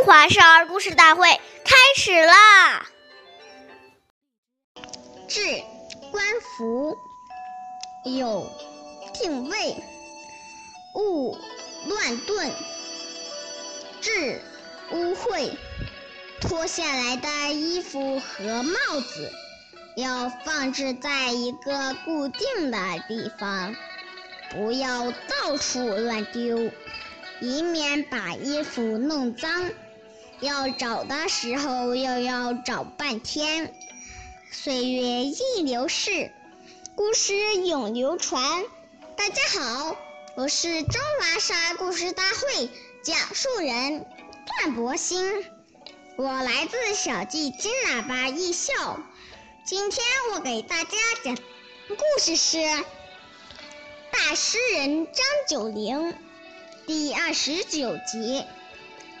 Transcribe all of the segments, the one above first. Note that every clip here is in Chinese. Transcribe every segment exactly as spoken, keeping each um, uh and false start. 中华少儿故事大会开始啦！置冠服，有定位，勿乱顿，致污秽。脱下来的衣服和帽子要放置在一个固定的地方，不要到处乱丢，以免把衣服弄脏，要找的时候又要找半天。岁月易流逝，故事永流传。大家好，我是中华少儿故事大会讲述人段博鑫，我来自小季金喇叭艺校。今天我给大家讲故事是大诗人张九龄。第二十九集，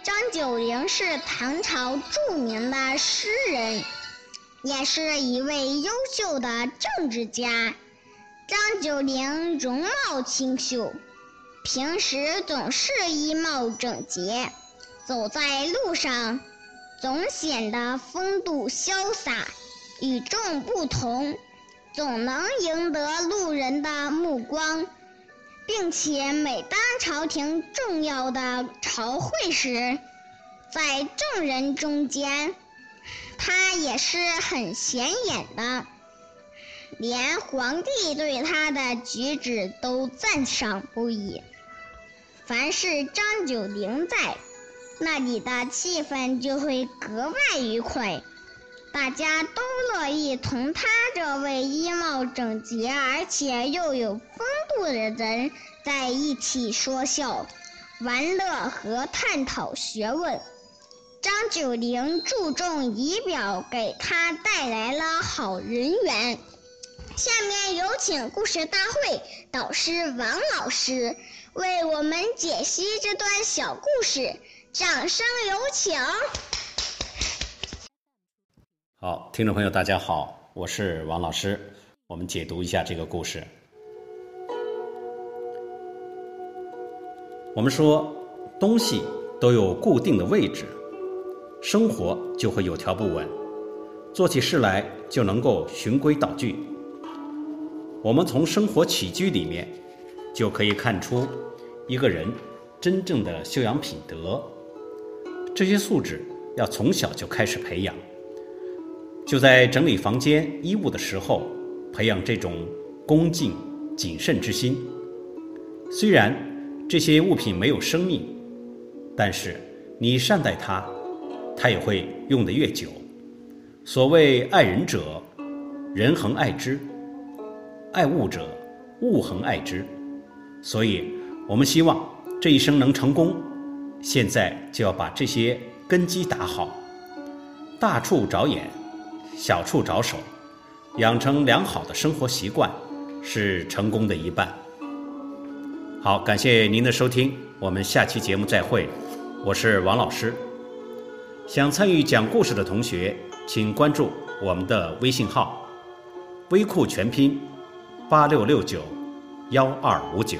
张九龄是唐朝著名的诗人，也是一位优秀的政治家。张九龄容貌清秀，平时总是衣帽整洁，走在路上总显得风度潇洒，与众不同，总能赢得路人的目光。并且每当朝廷重要的朝会时，在众人中间他也是很显眼的，连皇帝对他的举止都赞赏不已。凡是张九龄在，那里的气氛就会格外愉快，大家都乐意同他这位衣帽整洁而且又有风度的人在一起说笑、玩乐和探讨学问。张九龄注重仪表，给他带来了好人缘。下面有请故事大会导师王老师为我们解析这段小故事，掌声有请。好，听众朋友大家好，我是王老师。我们解读一下这个故事。我们说东西都有固定的位置，生活就会有条不紊，做起事来就能够循规蹈矩。我们从生活起居里面就可以看出一个人真正的修养品德，这些素质要从小就开始培养。就在整理房间衣物的时候，培养这种恭敬谨慎之心。虽然这些物品没有生命，但是你善待它，它也会用得越久。所谓爱人者，人恒爱之；爱物者，物恒爱之。所以我们希望这一生能成功，现在就要把这些根基打好，大处着眼，小处着手，养成良好的生活习惯，是成功的一半。好，感谢您的收听，我们下期节目再会，我是王老师。想参与讲故事的同学，请关注我们的微信号，微库全拼八六六九一二五九。